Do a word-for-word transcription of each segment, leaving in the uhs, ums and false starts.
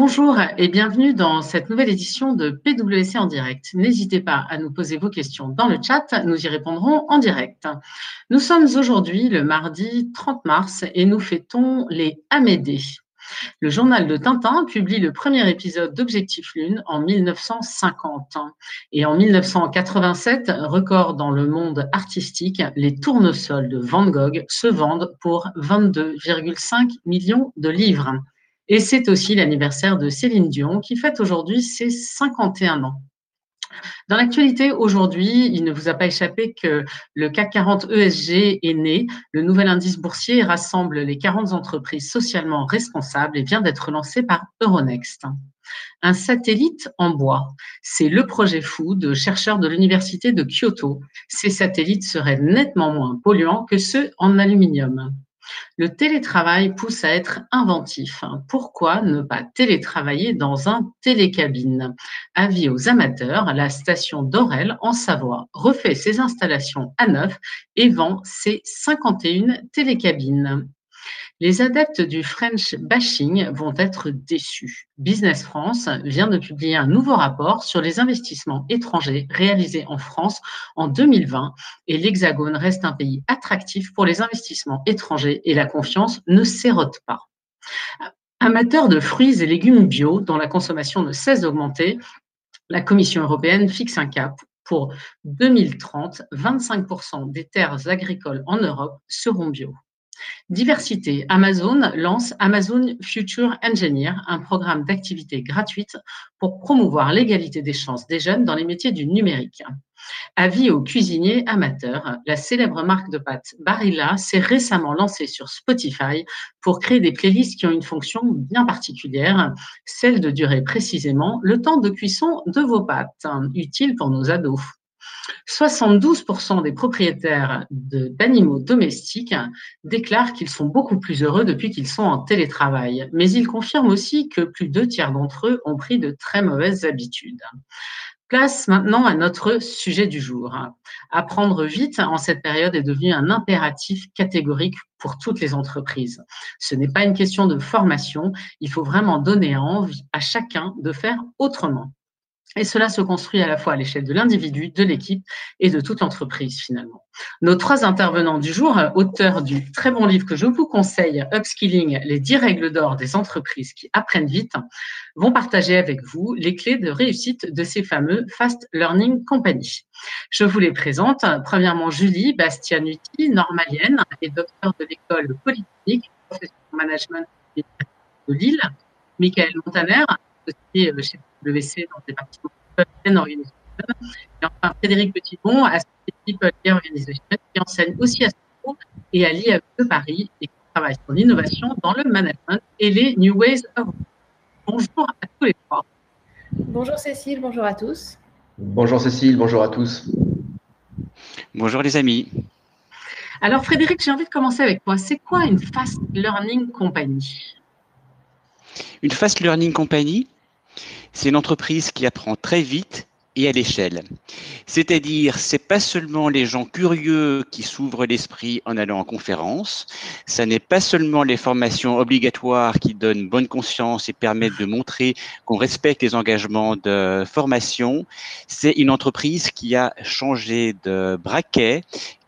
Bonjour et bienvenue dans cette nouvelle édition de P W C en direct. N'hésitez pas à nous poser vos questions dans le chat, nous y répondrons en direct. Nous sommes aujourd'hui le mardi trente mars et nous fêtons les Amédée. Le journal de Tintin publie le premier épisode d'Objectif Lune en mille neuf cent cinquante. Et en mille neuf cent quatre-vingt-sept, record dans le monde artistique, les tournesols de Van Gogh se vendent pour vingt-deux virgule cinq millions de livres. Et c'est aussi l'anniversaire de Céline Dion qui fête aujourd'hui ses cinquante et un ans. Dans l'actualité aujourd'hui, il ne vous a pas échappé que le C A C quarante E S G est né. Le nouvel indice boursier rassemble les quarante entreprises socialement responsables et vient d'être lancé par Euronext. Un satellite en bois, c'est le projet fou de chercheurs de l'université de Kyoto. Ces satellites seraient nettement moins polluants que ceux en aluminium. Le télétravail pousse à être inventif. Pourquoi ne pas télétravailler dans un télécabine? Avis aux amateurs, la station d'Orel en Savoie refait ses installations à neuf et vend ses cinquante et une télécabines. Les adeptes du French bashing vont être déçus. Business France vient de publier un nouveau rapport sur les investissements étrangers réalisés en France en deux mille vingt et l'Hexagone reste un pays attractif pour les investissements étrangers et la confiance ne s'érode pas. Amateurs de fruits et légumes bio dont la consommation ne cesse d'augmenter, la Commission européenne fixe un cap. Pour deux mille trente, vingt-cinq pour cent des terres agricoles en Europe seront bio. Diversité, Amazon lance Amazon Future Engineer, un programme d'activité gratuite pour promouvoir l'égalité des chances des jeunes dans les métiers du numérique. Avis aux cuisiniers amateurs, la célèbre marque de pâtes Barilla s'est récemment lancée sur Spotify pour créer des playlists qui ont une fonction bien particulière, celle de durer précisément le temps de cuisson de vos pâtes, utile pour nos ados. soixante-douze pour cent des propriétaires de, d'animaux domestiques déclarent qu'ils sont beaucoup plus heureux depuis qu'ils sont en télétravail, mais ils confirment aussi que plus de deux tiers d'entre eux ont pris de très mauvaises habitudes. Place maintenant à notre sujet du jour. Apprendre vite en cette période est devenu un impératif catégorique pour toutes les entreprises. Ce n'est pas une question de formation, il faut vraiment donner envie à chacun de faire autrement. Et cela se construit à la fois à l'échelle de l'individu, de l'équipe et de toute l'entreprise finalement. Nos trois intervenants du jour, auteurs du très bon livre que je vous conseille, Upskilling, les dix règles d'or des entreprises qui apprennent vite, vont partager avec vous les clés de réussite de ces fameux Fast Learning Company. Je vous les présente, premièrement Julie Bastianutti, normalienne et docteur de l'école polytechnique, professeur en management de Lille, Michaël Montaner, associé chez PwC dans le département People and Organization. Et enfin, Frédéric Petitbon, associé People and Organization, qui enseigne aussi à SERO et à Lille de Paris et qui travaille sur l'innovation dans le management et les New Ways of Work. Bonjour à tous les trois. Bonjour Cécile, bonjour à tous. Bonjour Cécile, bonjour à tous. Bonjour les amis. Alors Frédéric, j'ai envie de commencer avec toi. C'est quoi une Fast Learning Company ? Une Fast Learning Company, c'est une entreprise qui apprend très vite et à l'échelle. C'est-à-dire, ce n'est pas seulement les gens curieux qui s'ouvrent l'esprit en allant en conférence, ça n'est pas seulement les formations obligatoires qui donnent bonne conscience et permettent de montrer qu'on respecte les engagements de formation, c'est une entreprise qui a changé de braquet,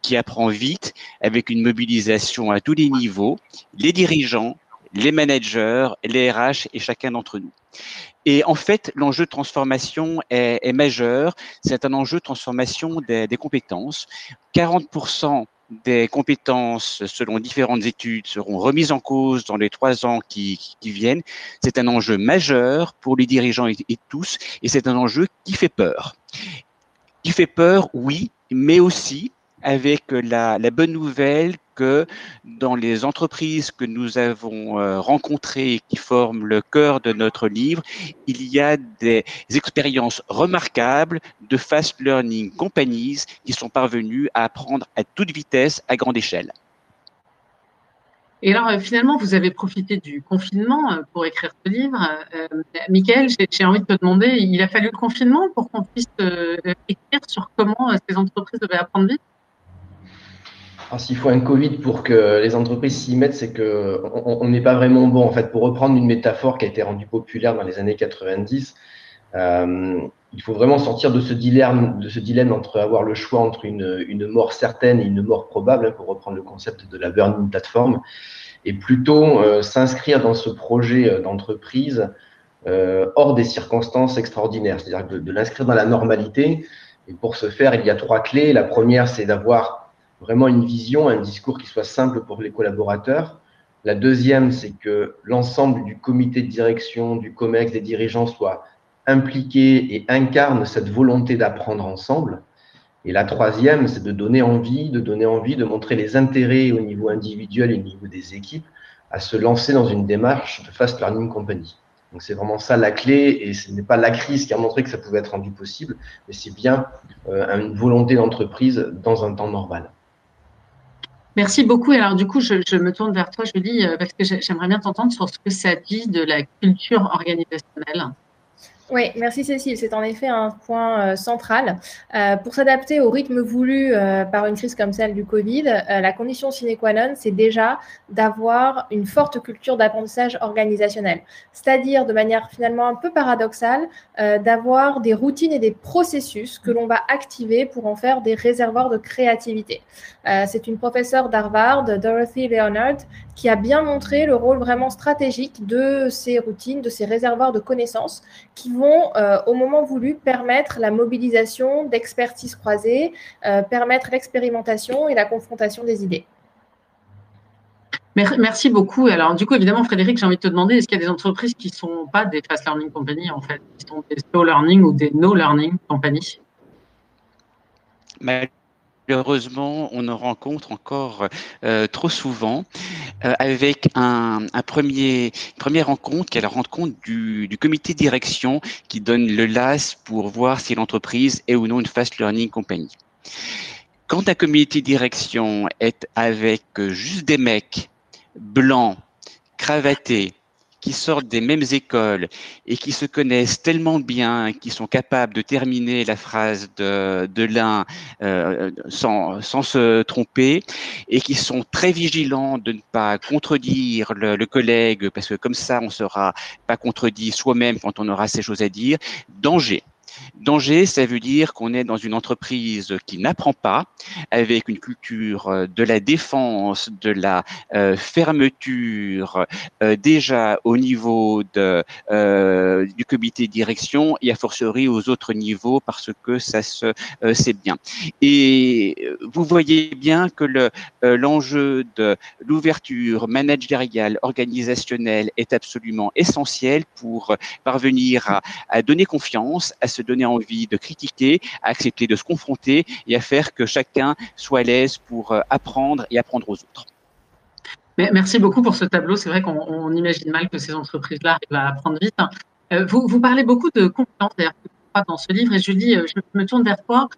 qui apprend vite avec une mobilisation à tous les niveaux, les dirigeants, les managers, les R H et chacun d'entre nous. Et en fait, l'enjeu de transformation est, est majeur. C'est un enjeu de transformation des, des compétences. quarante pour cent des compétences, selon différentes études, seront remises en cause dans les trois ans qui, qui viennent. C'est un enjeu majeur pour les dirigeants et, et tous. Et c'est un enjeu qui fait peur. Qui fait peur, oui, mais aussi avec la, la bonne nouvelle que dans les entreprises que nous avons rencontrées et qui forment le cœur de notre livre, il y a des expériences remarquables de Fast Learning Companies qui sont parvenues à apprendre à toute vitesse, à grande échelle. Et alors, finalement, vous avez profité du confinement pour écrire ce livre. Euh, Michaël, j'ai, j'ai envie de te demander, il a fallu le confinement pour qu'on puisse euh, écrire sur comment ces entreprises devaient apprendre vite ? Alors, s'il faut un Covid pour que les entreprises s'y mettent, c'est qu'on n'est pas vraiment bon. En fait, pour reprendre une métaphore qui a été rendue populaire dans les années quatre-vingt-dix, euh, il faut vraiment sortir de ce dilemme, de ce dilemme entre avoir le choix entre une, une mort certaine et une mort probable, hein, pour reprendre le concept de la burning platform, et plutôt euh, s'inscrire dans ce projet d'entreprise euh, hors des circonstances extraordinaires, c'est-à-dire de, de l'inscrire dans la normalité. Et pour ce faire, il y a trois clés. La première, c'est d'avoir vraiment une vision, un discours qui soit simple pour les collaborateurs. La deuxième, c'est que l'ensemble du comité de direction, du COMEX, des dirigeants soient impliqués et incarnent cette volonté d'apprendre ensemble. Et la troisième, c'est de donner envie, de donner envie, de montrer les intérêts au niveau individuel et au niveau des équipes à se lancer dans une démarche de Fast Learning Company. Donc, c'est vraiment ça la clé, et ce n'est pas la crise qui a montré que ça pouvait être rendu possible, mais c'est bien euh, une volonté d'entreprise dans un temps normal. Merci beaucoup. Alors, du coup, je, je me tourne vers toi, Julie, parce que j'aimerais bien t'entendre sur ce que ça dit de la culture organisationnelle. Oui, merci Cécile. C'est en effet un point euh, central. Euh, pour s'adapter au rythme voulu euh, par une crise comme celle du Covid, euh, la condition sine qua non, c'est déjà d'avoir une forte culture d'apprentissage organisationnel. C'est-à-dire, de manière finalement un peu paradoxale, euh, d'avoir des routines et des processus que l'on va activer pour en faire des réservoirs de créativité. Euh, c'est une professeure d'Harvard, Dorothy Leonard, qui a bien montré le rôle vraiment stratégique de ces routines, de ces réservoirs de connaissances qui vont vont, euh, au moment voulu, permettre la mobilisation d'expertise croisée, euh, permettre l'expérimentation et la confrontation des idées. Merci beaucoup. Alors, du coup, évidemment, Frédéric, j'ai envie de te demander, est-ce qu'il y a des entreprises qui ne sont pas des fast learning companies, en fait, qui sont des slow learning ou des no learning companies? Mais... Malheureusement, on en rencontre encore euh, trop souvent euh, avec un, un premier, une première rencontre qui est la rencontre du, du comité de direction qui donne le las pour voir si l'entreprise est ou non une fast learning company. Quand un comité de direction est avec juste des mecs blancs, cravatés, qui sortent des mêmes écoles et qui se connaissent tellement bien qu'ils sont capables de terminer la phrase de, de l'un euh, sans, sans se tromper, et qui sont très vigilants de ne pas contredire le, le collègue, parce que comme ça, on ne sera pas contredit soi-même quand on aura ces choses à dire. Danger. Danger, ça veut dire qu'on est dans une entreprise qui n'apprend pas, avec une culture de la défense, de la euh, fermeture, euh, déjà au niveau de, euh, du comité de direction et a fortiori aux autres niveaux, parce que ça se euh, sait bien. Et vous voyez bien que le, euh, l'enjeu de l'ouverture managériale, organisationnelle est absolument essentiel pour parvenir à, à donner confiance, à se donner envie de critiquer, à accepter de se confronter et à faire que chacun soit à l'aise pour apprendre et apprendre aux autres. Merci beaucoup pour ce tableau. C'est vrai qu'on imagine mal que ces entreprises-là arrivent à apprendre vite. Vous, vous parlez beaucoup de confiance d'ailleurs dans ce livre, et Julie, je me tourne vers toi.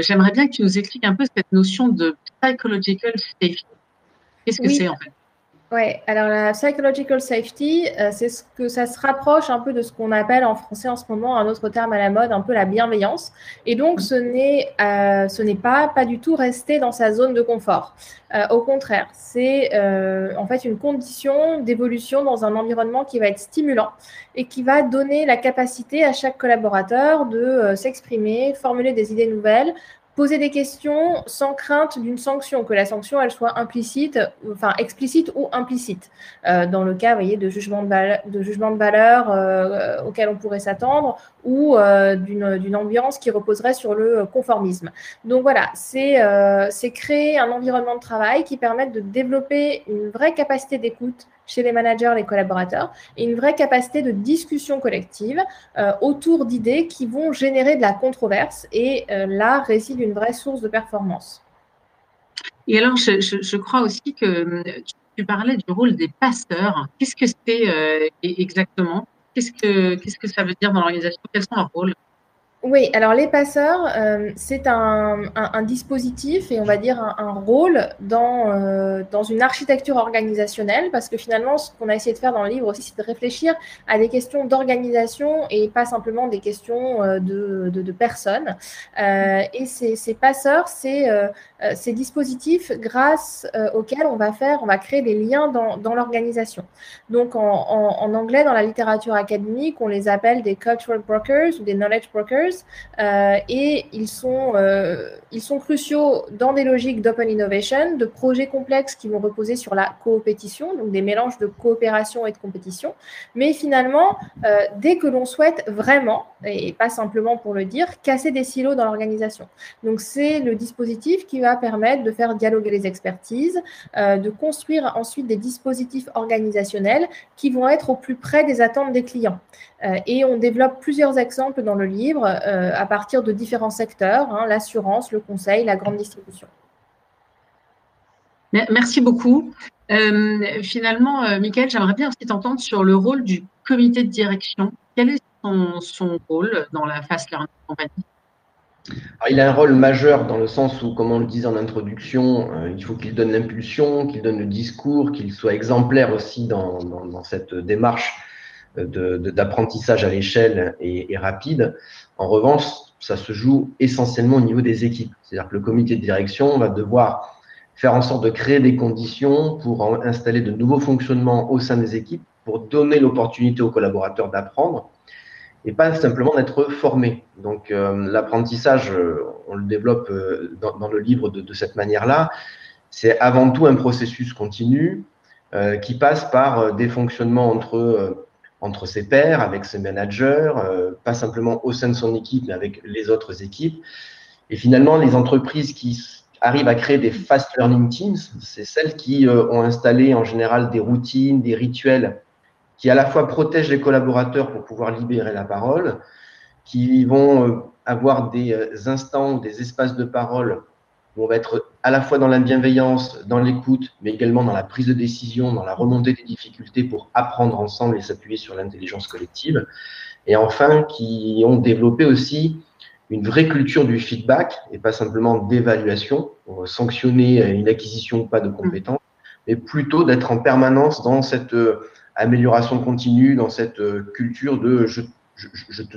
J'aimerais bien que tu nous expliques un peu cette notion de psychological safety. Qu'est-ce que oui. c'est en fait? Oui, alors la psychological safety, euh, c'est ce que ça se rapproche un peu de ce qu'on appelle en français en ce moment, un autre terme à la mode, un peu la bienveillance. Et donc, ce n'est, euh, ce n'est pas, pas du tout rester dans sa zone de confort. Euh, au contraire, c'est euh, en fait une condition d'évolution dans un environnement qui va être stimulant et qui va donner la capacité à chaque collaborateur de euh, s'exprimer, formuler des idées nouvelles, poser des questions sans crainte d'une sanction, que la sanction elle soit implicite, enfin explicite ou implicite. Euh, dans le cas, vous voyez, de jugement de valeur, de jugement de valeur euh, auquel on pourrait s'attendre, ou euh, d'une, d'une ambiance qui reposerait sur le conformisme. Donc voilà, c'est, euh, c'est créer un environnement de travail qui permette de développer une vraie capacité d'écoute chez les managers, les collaborateurs, et une vraie capacité de discussion collective euh, autour d'idées qui vont générer de la controverse, et euh, là réside une vraie source de performance. Et alors, je, je, je crois aussi que tu parlais du rôle des passeurs. Qu'est-ce que c'est euh, exactement ? Qu'est-ce que, qu'est-ce que ça veut dire dans l'organisation ? Quels sont leurs rôles ? Oui, alors les passeurs, euh, c'est un, un, un dispositif et on va dire un, un rôle dans, euh, dans une architecture organisationnelle, parce que finalement, ce qu'on a essayé de faire dans le livre aussi, c'est de réfléchir à des questions d'organisation et pas simplement des questions euh, de, de, de personnes. Euh, et ces, ces passeurs, c'est euh, ces dispositifs grâce euh, auxquels on va faire, on va créer des liens dans, dans l'organisation. Donc, en, en, en anglais, dans la littérature académique, on les appelle des cultural brokers ou des knowledge brokers. Euh, et ils sont, euh, ils sont cruciaux dans des logiques d'open innovation, de projets complexes qui vont reposer sur la coopétition, donc des mélanges de coopération et de compétition. Mais finalement, euh, dès que l'on souhaite vraiment, et pas simplement pour le dire, casser des silos dans l'organisation. Donc, c'est le dispositif qui va permettre de faire dialoguer les expertises, euh, de construire ensuite des dispositifs organisationnels qui vont être au plus près des attentes des clients. Euh, et on développe plusieurs exemples dans le livre, Euh, à partir de différents secteurs, hein, l'assurance, le conseil, la grande distribution. Merci beaucoup. Euh, finalement, euh, Michaël, j'aimerais bien aussi t'entendre sur le rôle du comité de direction. Quel est son, son rôle dans la Fast Learning Company ? Alors, il a un rôle majeur dans le sens où, comme on le disait en introduction, euh, il faut qu'il donne l'impulsion, qu'il donne le discours, qu'il soit exemplaire aussi dans, dans, dans cette démarche De, de, d'apprentissage à l'échelle et, et rapide. En revanche, ça se joue essentiellement au niveau des équipes. C'est-à-dire que le comité de direction va devoir faire en sorte de créer des conditions pour en installer de nouveaux fonctionnements au sein des équipes, pour donner l'opportunité aux collaborateurs d'apprendre et pas simplement d'être formés. Donc, euh, l'apprentissage, on le développe euh, dans, dans le livre de, de cette manière-là. C'est avant tout un processus continu euh, qui passe par euh, des fonctionnements entre euh, entre ses pairs, avec ses managers, euh, pas simplement au sein de son équipe, mais avec les autres équipes. Et finalement, les entreprises qui arrivent à créer des fast learning teams, c'est celles qui euh, ont installé en général des routines, des rituels qui à la fois protègent les collaborateurs pour pouvoir libérer la parole, qui vont euh, avoir des instants, des espaces de parole où on va être à la fois dans la bienveillance, dans l'écoute, mais également dans la prise de décision, dans la remontée des difficultés pour apprendre ensemble et s'appuyer sur l'intelligence collective. Et enfin, qui ont développé aussi une vraie culture du feedback et pas simplement d'évaluation, pour sanctionner une acquisition ou pas de compétences, mais plutôt d'être en permanence dans cette amélioration continue, dans cette culture de je, je, je te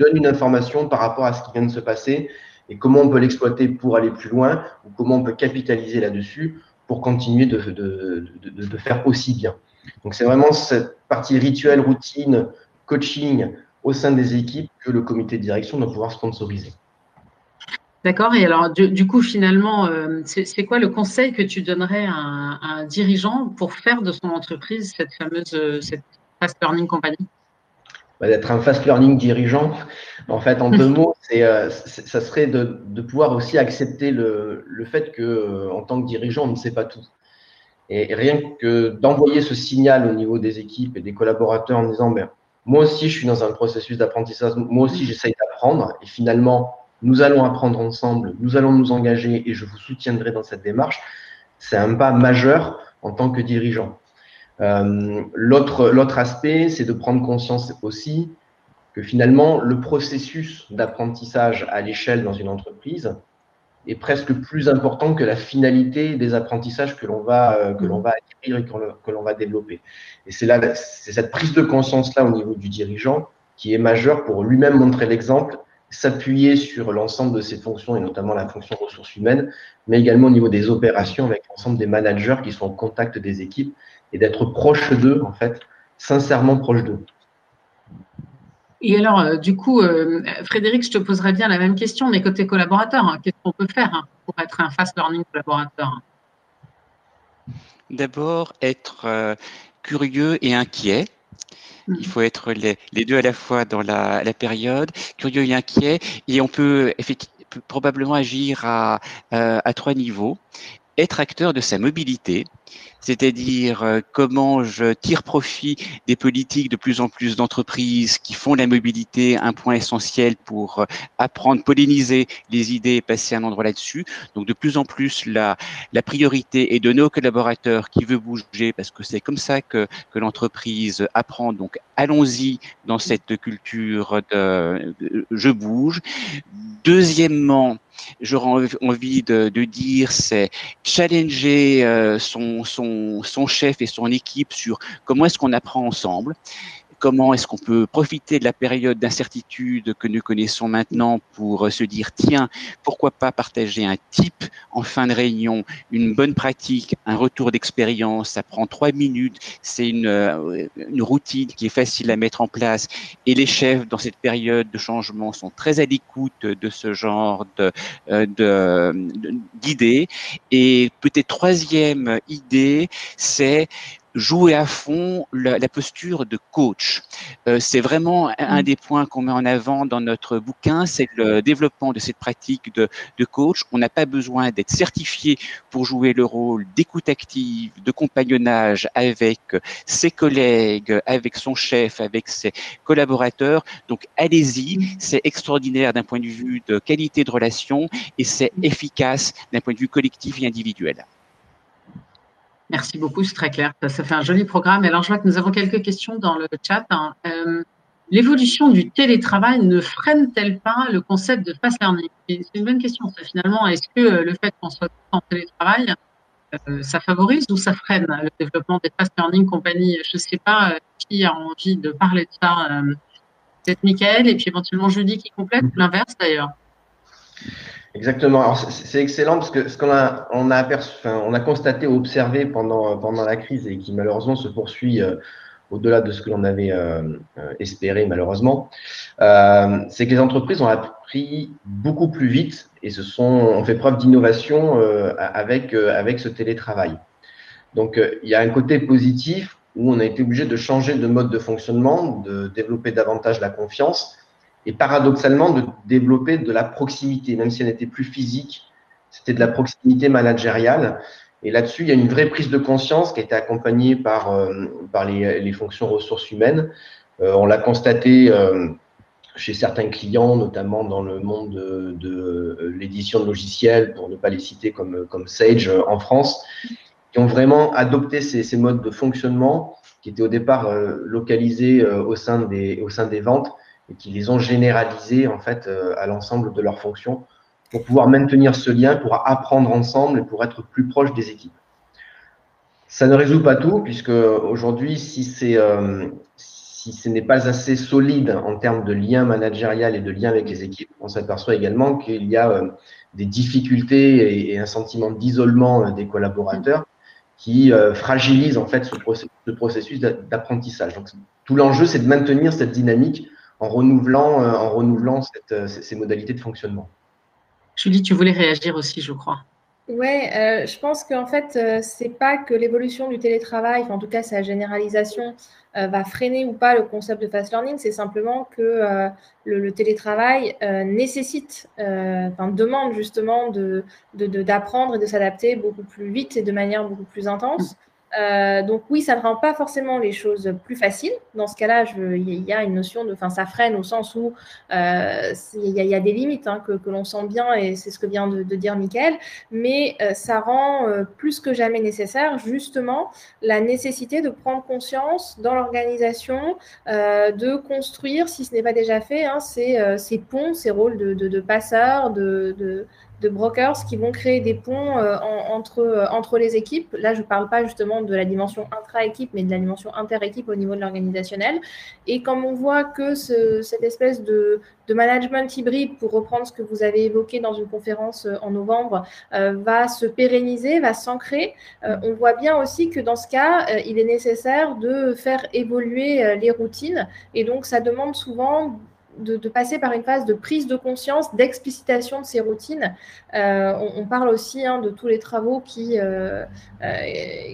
donne une information par rapport à ce qui vient de se passer, et comment on peut l'exploiter pour aller plus loin, ou comment on peut capitaliser là-dessus pour continuer de, de, de, de faire aussi bien. Donc, c'est vraiment cette partie rituelle, routine, coaching au sein des équipes que le comité de direction doit pouvoir sponsoriser. D'accord. Et alors, du, du coup, finalement, c'est, c'est quoi le conseil que tu donnerais à un, à un dirigeant pour faire de son entreprise cette fameuse cette Fast Learning Company ? D'être un fast learning dirigeant, en fait, en deux mots, c'est, c'est, ça serait de, de pouvoir aussi accepter le, le fait que, en tant que dirigeant, on ne sait pas tout. Et rien que d'envoyer ce signal au niveau des équipes et des collaborateurs en disant ben, moi aussi, je suis dans un processus d'apprentissage, moi aussi, j'essaye d'apprendre, et finalement, nous allons apprendre ensemble, nous allons nous engager, et je vous soutiendrai dans cette démarche. C'est un pas majeur en tant que dirigeant. Euh, l'autre, l'autre aspect, c'est de prendre conscience aussi que finalement, le processus d'apprentissage à l'échelle dans une entreprise est presque plus important que la finalité des apprentissages que l'on va, que l'on va acquérir et que l'on, que l'on va développer. Et c'est, là, c'est cette prise de conscience-là au niveau du dirigeant qui est majeure pour lui-même montrer l'exemple, s'appuyer sur l'ensemble de ses fonctions et notamment la fonction ressources humaines, mais également au niveau des opérations avec l'ensemble des managers qui sont en contact des équipes et d'être proche d'eux, en fait, sincèrement proche d'eux. Et alors, euh, du coup, euh, Frédéric, je te poserais bien la même question, mais côté collaborateur, hein, qu'est-ce qu'on peut faire hein, pour être un fast learning collaborateur ? D'abord, être euh, curieux et inquiet. Il faut être les, les deux à la fois dans la, la période, curieux et inquiet, et on peut, effectivement, peut probablement agir à, à, à trois niveaux. être acteur de sa mobilité, c'est-à-dire comment je tire profit des politiques de plus en plus d'entreprises qui font la mobilité un point essentiel pour apprendre, polliniser les idées et passer un endroit là-dessus. Donc de plus en plus, la, la priorité est donnée aux collaborateurs qui veulent bouger parce que c'est comme ça que, que l'entreprise apprend. Donc allons-y dans cette culture de « je bouge ». Deuxièmement, j'aurais envie de, de dire, c'est challenger son, son, son chef et son équipe sur comment est-ce qu'on apprend ensemble, comment est-ce qu'on peut profiter de la période d'incertitude que nous connaissons maintenant pour se dire, tiens, pourquoi pas partager un tip en fin de réunion, une bonne pratique, un retour d'expérience, ça prend trois minutes, c'est une, une routine qui est facile à mettre en place. Et les chefs, dans cette période de changement, sont très à l'écoute de ce genre de, de, d'idées. Et peut-être troisième idée, c'est jouer à fond la, la posture de coach. Euh, c'est vraiment un des points qu'on met en avant dans notre bouquin, c'est le développement de cette pratique de, de coach. On n'a pas besoin d'être certifié pour jouer le rôle d'écoute active, de compagnonnage avec ses collègues, avec son chef, avec ses collaborateurs. Donc allez-y, c'est extraordinaire d'un point de vue de qualité de relation et c'est efficace d'un point de vue collectif et individuel. Merci beaucoup, c'est très clair. Ça, ça fait un joli programme. Alors, je vois que nous avons quelques questions dans le chat. Hein. Euh, l'évolution du télétravail ne freine-t-elle pas le concept de fast learning? C'est une bonne question, ça, finalement. Est-ce que euh, le fait qu'on soit en télétravail, euh, ça favorise ou ça freine le développement des fast learning compagnies? Je ne sais pas euh, qui a envie de parler de ça. Euh, peut-être Michaël et puis éventuellement Julie qui complète, ou l'inverse d'ailleurs. Exactement. Alors, c'est excellent parce que ce qu'on a, on a aperçu, enfin, on a constaté ou observé pendant, pendant la crise et qui malheureusement se poursuit euh, au-delà de ce que l'on avait euh, espéré malheureusement, euh, c'est que les entreprises ont appris beaucoup plus vite et se sont, ont fait preuve d'innovation euh, avec, euh, avec ce télétravail. Donc, euh, il y a un côté positif où on a été obligé de changer de mode de fonctionnement, de développer davantage la confiance. Et paradoxalement, de développer de la proximité, même si elle n'était plus physique, c'était de la proximité managériale. Et là-dessus, il y a une vraie prise de conscience qui a été accompagnée par, euh, par les, les fonctions ressources humaines. Euh, on l'a constaté euh, chez certains clients, notamment dans le monde de, de l'édition de logiciels, pour ne pas les citer comme, comme Sage euh, en France, qui ont vraiment adopté ces, ces modes de fonctionnement qui étaient au départ euh, localisés euh, au sein des, au sein des ventes, et qui les ont généralisés en fait euh, à l'ensemble de leurs fonctions pour pouvoir maintenir ce lien, pour apprendre ensemble et pour être plus proche des équipes. Ça ne résout pas tout puisque aujourd'hui, si, c'est, euh, si ce n'est pas assez solide en termes de lien managérial et de lien avec les équipes, on s'aperçoit également qu'il y a euh, des difficultés et, et un sentiment d'isolement euh, des collaborateurs qui euh, fragilisent en fait ce, process- ce processus d'apprentissage. Donc, tout l'enjeu, c'est de maintenir cette dynamique en renouvelant, euh, en renouvelant cette, euh, ces, ces modalités de fonctionnement. Julie, tu voulais réagir aussi, je crois. Oui, euh, je pense qu'en fait, euh, ce n'est pas que l'évolution du télétravail, enfin, en tout cas sa généralisation, euh, va freiner ou pas le concept de fast learning, c'est simplement que euh, le, le télétravail euh, nécessite, euh, enfin, demande justement de, de, de, d'apprendre et de s'adapter beaucoup plus vite et de manière beaucoup plus intense. Mmh. Euh, donc oui, ça ne rend pas forcément les choses plus faciles. Dans ce cas-là, il y a une notion de, enfin, ça freine au sens où il euh, y, y a des limites hein, que, que l'on sent bien, et c'est ce que vient de, de dire Michaël. Mais euh, ça rend euh, plus que jamais nécessaire justement la nécessité de prendre conscience dans l'organisation, euh, de construire, si ce n'est pas déjà fait, hein, ces, euh, ces ponts, ces rôles de, de, de passeurs, de, de de brokers qui vont créer des ponts euh, en, entre, euh, entre les équipes. Là, je ne parle pas justement de la dimension intra-équipe, mais de la dimension inter-équipe au niveau de l'organisationnel. Et comme on voit que ce, cette espèce de, de management hybride, pour reprendre ce que vous avez évoqué dans une conférence euh, en novembre, euh, va se pérenniser, va s'ancrer, euh, on voit bien aussi que dans ce cas, euh, il est nécessaire de faire évoluer euh, les routines. Et donc, ça demande souvent De, de passer par une phase de prise de conscience, d'explicitation de ces routines. Euh, on, on parle aussi hein, de tous les travaux qui, euh, euh,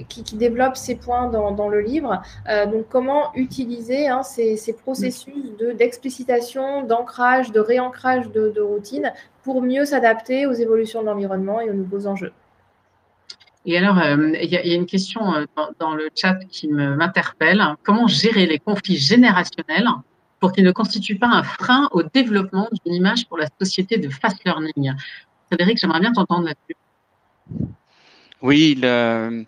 qui, qui développent ces points dans, dans le livre. Euh, donc, comment utiliser hein, ces, ces processus de, d'explicitation, d'ancrage, de réancrage de, de routines pour mieux s'adapter aux évolutions de l'environnement et aux nouveaux enjeux. Et alors, il euh, y, y a une question euh, dans, dans le chat qui m'interpelle. Comment gérer les conflits générationnels pour qu'ils ne constituent pas un frein au développement d'une image pour la société de fast learning? Frédéric, j'aimerais bien t'entendre là-dessus. Oui, le,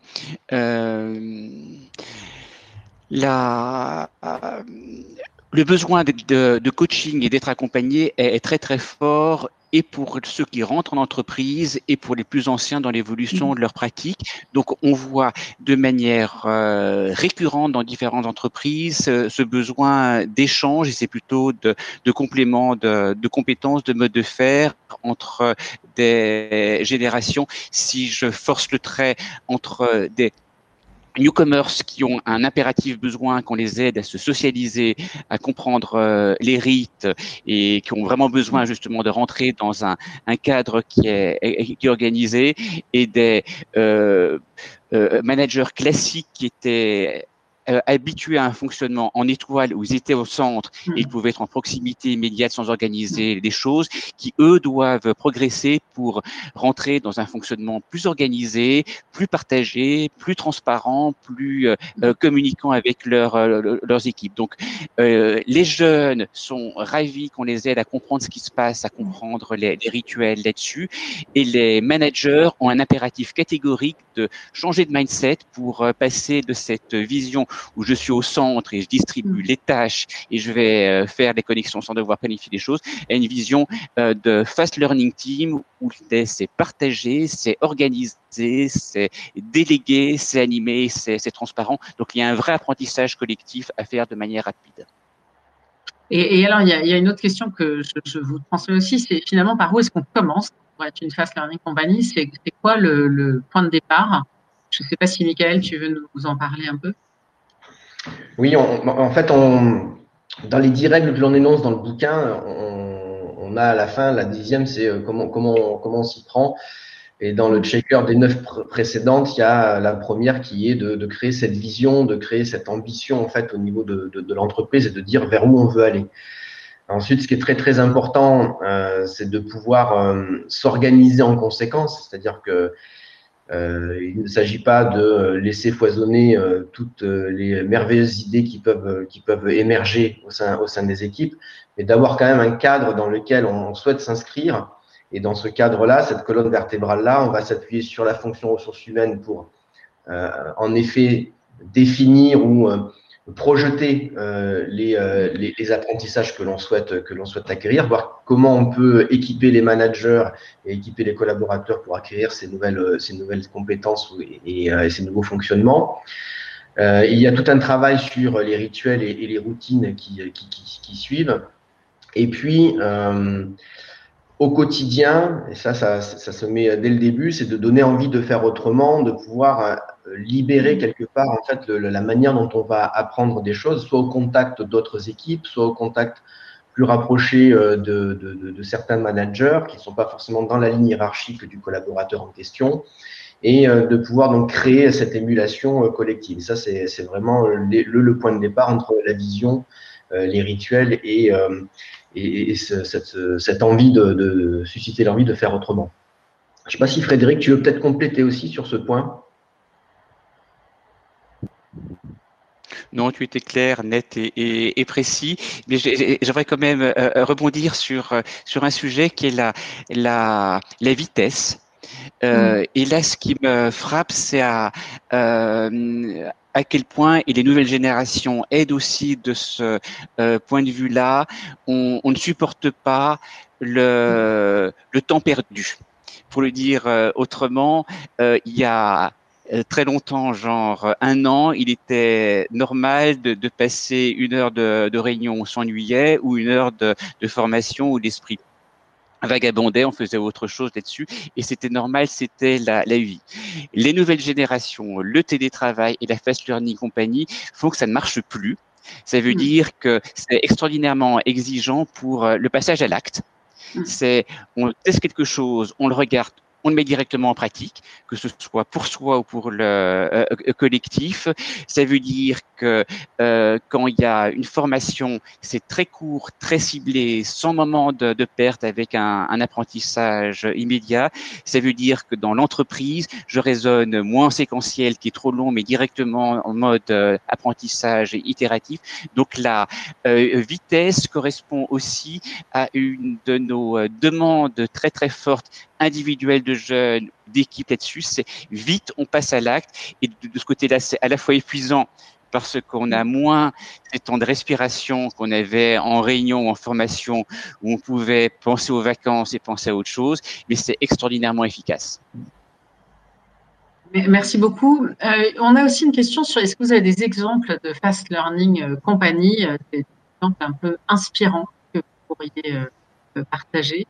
euh, la, le besoin de, de, de coaching et d'être accompagné est, est très, très fort, et pour ceux qui rentrent en entreprise et pour les plus anciens dans l'évolution de leur pratique. Donc, on voit de manière euh, récurrente dans différentes entreprises euh, ce besoin d'échange, et c'est plutôt de, de compléments, de, de compétences, de modes de faire entre des générations. Si je force le trait, entre des newcomers qui ont un impératif besoin qu'on les aide à se socialiser, à comprendre euh, les rites, et qui ont vraiment besoin justement de rentrer dans un, un cadre qui est, qui est organisé, et des euh, euh, managers classiques qui étaient euh, habitués à un fonctionnement en étoile où ils étaient au centre et ils pouvaient être en proximité immédiate sans organiser les choses, qui eux doivent progresser pour rentrer dans un fonctionnement plus organisé, plus partagé, plus transparent, plus euh, communiquant avec leur, euh, leurs équipes. Donc euh, les jeunes sont ravis qu'on les aide à comprendre ce qui se passe, à comprendre les, les rituels là-dessus, et les managers ont un impératif catégorique de changer de mindset pour euh, passer de cette vision où je suis au centre et je distribue les tâches et je vais faire les connexions sans devoir planifier les choses, à une vision de fast learning team où c'est partagé, c'est organisé, c'est délégué, c'est animé, c'est, c'est transparent. Donc, il y a un vrai apprentissage collectif à faire de manière rapide. Et, et alors, il y, a, il y a une autre question que je, je vous transmets aussi, c'est finalement par où est-ce qu'on commence pour être une fast learning company? C'est, c'est quoi le, le point de départ? Je ne sais pas si, Michaël, tu veux nous en parler un peu? Oui, on, en fait, on, dans les dix règles que l'on énonce dans le bouquin, on, on a à la fin, la dixième, c'est comment, comment, comment on s'y prend. Et dans le checker des neuf pr- précédentes, il y a la première qui est de, de créer cette vision, de créer cette ambition en fait au niveau de, de, de l'entreprise, et de dire vers où on veut aller. Ensuite, ce qui est très, très important, euh, c'est de pouvoir euh, s'organiser en conséquence, c'est-à-dire que Euh, il ne s'agit pas de laisser foisonner euh, toutes euh, les merveilleuses idées qui peuvent, euh, qui peuvent émerger au sein, au sein des équipes, mais d'avoir quand même un cadre dans lequel on souhaite s'inscrire. Et dans ce cadre-là, cette colonne vertébrale-là, on va s'appuyer sur la fonction ressources humaines pour euh, en effet définir ou euh, projeter euh, les, euh, les, les apprentissages que l'on souhaite, que l'on souhaite acquérir, voir comment on peut équiper les managers et équiper les collaborateurs pour acquérir ces nouvelles, ces nouvelles compétences et, et, et ces nouveaux fonctionnements. Euh, il y a tout un travail sur les rituels et, et les routines qui, qui, qui, qui suivent. Et puis, euh, au quotidien, et ça, ça, ça se met dès le début, c'est de donner envie de faire autrement, de pouvoir libérer quelque part en fait le, la manière dont on va apprendre des choses, soit au contact d'autres équipes, soit au contact plus rapproché de, de, de, de certains managers qui ne sont pas forcément dans la ligne hiérarchique du collaborateur en question, et de pouvoir donc créer cette émulation collective. Ça, c'est, c'est vraiment le, le point de départ entre la vision, les rituels et, et, et ce, cette, cette envie de, de susciter l'envie de faire autrement. Je ne sais pas si Frédéric, tu veux peut-être compléter aussi sur ce point. Non, tu étais clair, net et, et, et précis, mais j'ai, j'aimerais quand même euh, rebondir sur, sur un sujet qui est la, la, la vitesse. Euh, mmh. Et là, ce qui me frappe, c'est à… Euh, à quel point, et les nouvelles générations aident aussi de ce euh, point de vue-là, on, on ne supporte pas le, le temps perdu. Pour le dire euh, autrement, euh, il y a très longtemps, genre un an, il était normal de, de passer une heure de, de réunion, on s'ennuyait, ou une heure de, de formation où l'esprit vagabondait, on faisait autre chose là-dessus, et c'était normal, c'était la, la vie. Les nouvelles générations, le télétravail et la fast learning compagnie font que ça ne marche plus. Ça veut mmh. dire que c'est extraordinairement exigeant pour le passage à l'acte. Mmh. C'est, on teste quelque chose, on le regarde on le met directement en pratique, que ce soit pour soi ou pour le euh, collectif. Ça veut dire que euh, quand il y a une formation, c'est très court, très ciblé, sans moment de, de perte, avec un, un apprentissage immédiat. Ça veut dire que dans l'entreprise, je raisonne moins en séquentiel, qui est trop long, mais directement en mode euh, apprentissage itératif. Donc la euh, vitesse correspond aussi à une de nos euh, demandes très très fortes individuelles de jeunes, d'équipe là-dessus. C'est vite, on passe à l'acte. Et de, de ce côté-là, c'est à la fois épuisant, parce qu'on a moins ces temps de respiration qu'on avait en réunion ou en formation, où on pouvait penser aux vacances et penser à autre chose, mais c'est extraordinairement efficace. Merci beaucoup. Euh, on a aussi une question sur, est-ce que vous avez des exemples de fast learning euh, compagnie, euh, des exemples un peu inspirants que vous pourriez euh, partager?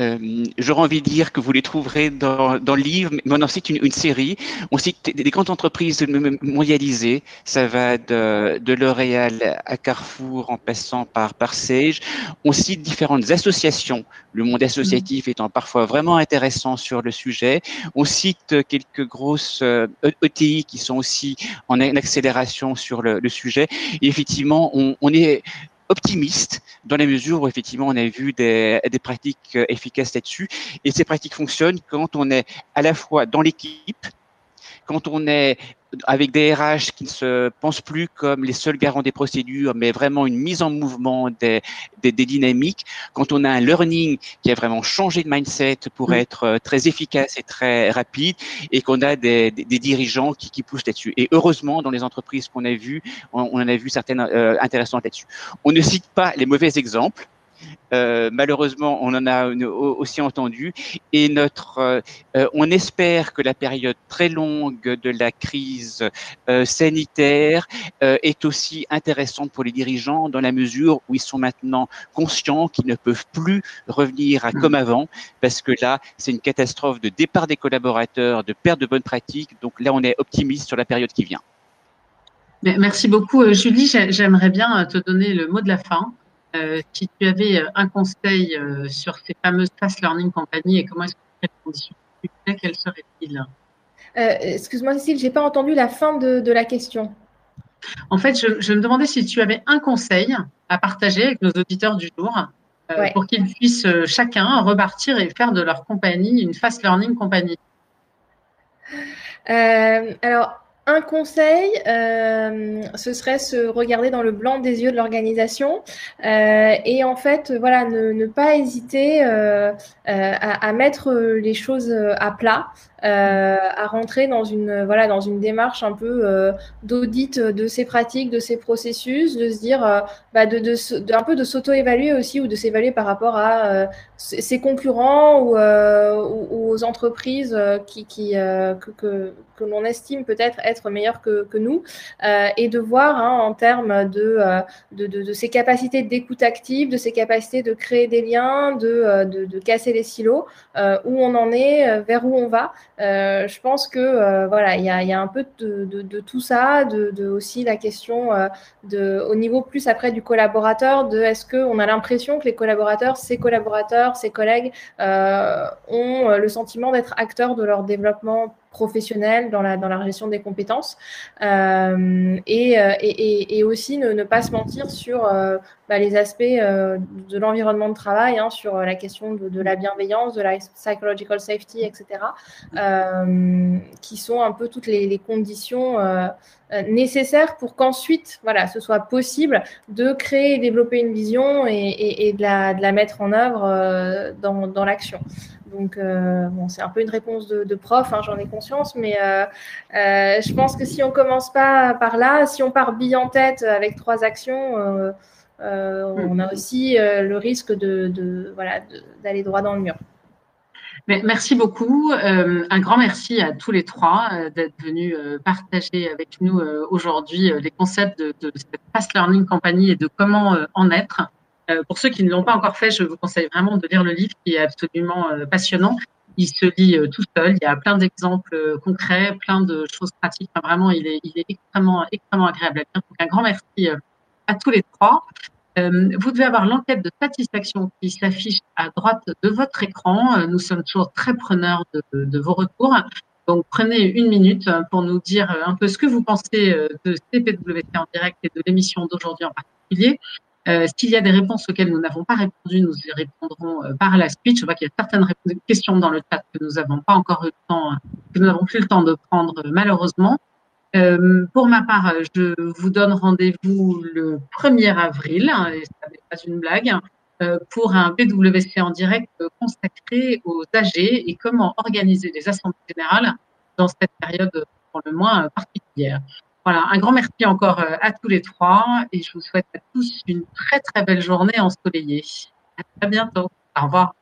Euh, j'aurais envie de dire que vous les trouverez dans, dans le livre, mais on en cite une, une série. On cite des grandes entreprises mondialisées. Ça va de, de L'Oréal à Carrefour, en passant par, par Sage. On cite différentes associations. Le monde associatif étant parfois vraiment intéressant sur le sujet. On cite quelques grosses O T I qui sont aussi en accélération sur le, le sujet. Et effectivement, on, on est optimiste dans la mesure où effectivement on a vu des, des pratiques efficaces là-dessus, et ces pratiques fonctionnent quand on est à la fois dans l'équipe, quand on est avec des R H qui ne se pensent plus comme les seuls garants des procédures, mais vraiment une mise en mouvement des, des, des dynamiques, quand on a un learning qui a vraiment changé de mindset pour être très efficace et très rapide, et qu'on a des, des, des dirigeants qui, qui poussent là-dessus. Et heureusement, dans les entreprises qu'on a vues, on, on en a vu certaines euh, intéressantes là-dessus. On ne cite pas les mauvais exemples. Euh, malheureusement, on en a aussi entendu, et notre, euh, euh, on espère que la période très longue de la crise euh, sanitaire euh, est aussi intéressante pour les dirigeants, dans la mesure où ils sont maintenant conscients qu'ils ne peuvent plus revenir à comme avant, parce que là, c'est une catastrophe de départ des collaborateurs, de perte de bonnes pratiques. Donc là, on est optimiste sur la période qui vient. Merci beaucoup, Julie. J'aimerais bien te donner le mot de la fin. Euh, si tu avais un conseil euh, sur ces fameuses fast learning companies et comment est-ce que tu réponds, quels seraient-ils? euh, Excuse-moi Cécile, je n'ai pas entendu la fin de, de la question. En fait, je, je me demandais si tu avais un conseil à partager avec nos auditeurs du jour euh, ouais. pour qu'ils puissent euh, chacun repartir et faire de leur compagnie une fast learning compagnie. Euh, alors, un conseil, euh, ce serait se regarder dans le blanc des yeux de l'organisation euh, et en fait, voilà, ne, ne pas hésiter euh, euh, à, à mettre les choses à plat, euh, à rentrer dans une, voilà, dans une démarche un peu euh, d'audit de ces pratiques, de ces processus, de se dire, euh, bah, de, de, de, un peu de s'auto-évaluer aussi, ou de s'évaluer par rapport à euh, ses concurrents ou, euh, ou aux entreprises qui, qui euh, que, que, que l'on estime peut-être être meilleur que, que nous, euh, et de voir hein, en termes de, de, de, de ses capacités d'écoute active, de ses capacités de créer des liens, de, de, de casser les silos, euh, où on en est, vers où on va. Euh, je pense que euh, voilà, il y a, y a un peu de, de, de tout ça, de, de aussi la question euh, de, au niveau plus après du collaborateur, de est-ce qu'on a l'impression que les collaborateurs, ses collaborateurs, ses collègues euh, ont le sentiment d'être acteurs de leur développement professionnels dans la, dans la gestion des compétences euh, et, et, et aussi ne, ne pas se mentir sur euh, bah, les aspects euh, de l'environnement de travail, hein, sur la question de, de la bienveillance, de la psychological safety, et cetera, euh, qui sont un peu toutes les, les conditions euh, nécessaires pour qu'ensuite, voilà, ce soit possible de créer et développer une vision et, et, et de, la, de la mettre en œuvre euh, dans, dans l'action. Donc, euh, bon, c'est un peu une réponse de, de prof, hein, j'en ai conscience, mais euh, euh, je pense que si on ne commence pas par là, si on part bille en tête avec trois actions, euh, euh, on a aussi euh, le risque de, de, voilà, de, d'aller droit dans le mur. Mais merci beaucoup. Euh, un grand merci à tous les trois euh, d'être venus euh, partager avec nous euh, aujourd'hui euh, les concepts de, de cette Fast Learning Company et de comment euh, en être. Euh, pour ceux qui ne l'ont pas encore fait, je vous conseille vraiment de lire le livre qui est absolument euh, passionnant. Il se lit euh, tout seul, il y a plein d'exemples euh, concrets, plein de choses pratiques. Enfin, vraiment, il est, il est extrêmement, extrêmement agréable à lire. Donc, un grand merci euh, à tous les trois. Euh, vous devez avoir l'enquête de satisfaction qui s'affiche à droite de votre écran. Nous sommes toujours très preneurs de, de, de vos retours. Donc, prenez une minute pour nous dire un peu ce que vous pensez de P W C en direct et de l'émission d'aujourd'hui en particulier. Euh, s'il y a des réponses auxquelles nous n'avons pas répondu, nous y répondrons euh, par la suite. Je vois qu'il y a certaines questions dans le chat que nous n'avons pas encore eu le temps, que nous n'avons plus le temps de prendre euh, malheureusement. Euh, pour ma part, je vous donne rendez-vous le premier avril, hein, et ça n'est pas une blague, euh, pour un P W C en direct euh, consacré aux A G et comment organiser les assemblées générales dans cette période pour le moins euh, particulière. Voilà, un grand merci encore à tous les trois et je vous souhaite à tous une très, très belle journée ensoleillée. À très bientôt. Au revoir.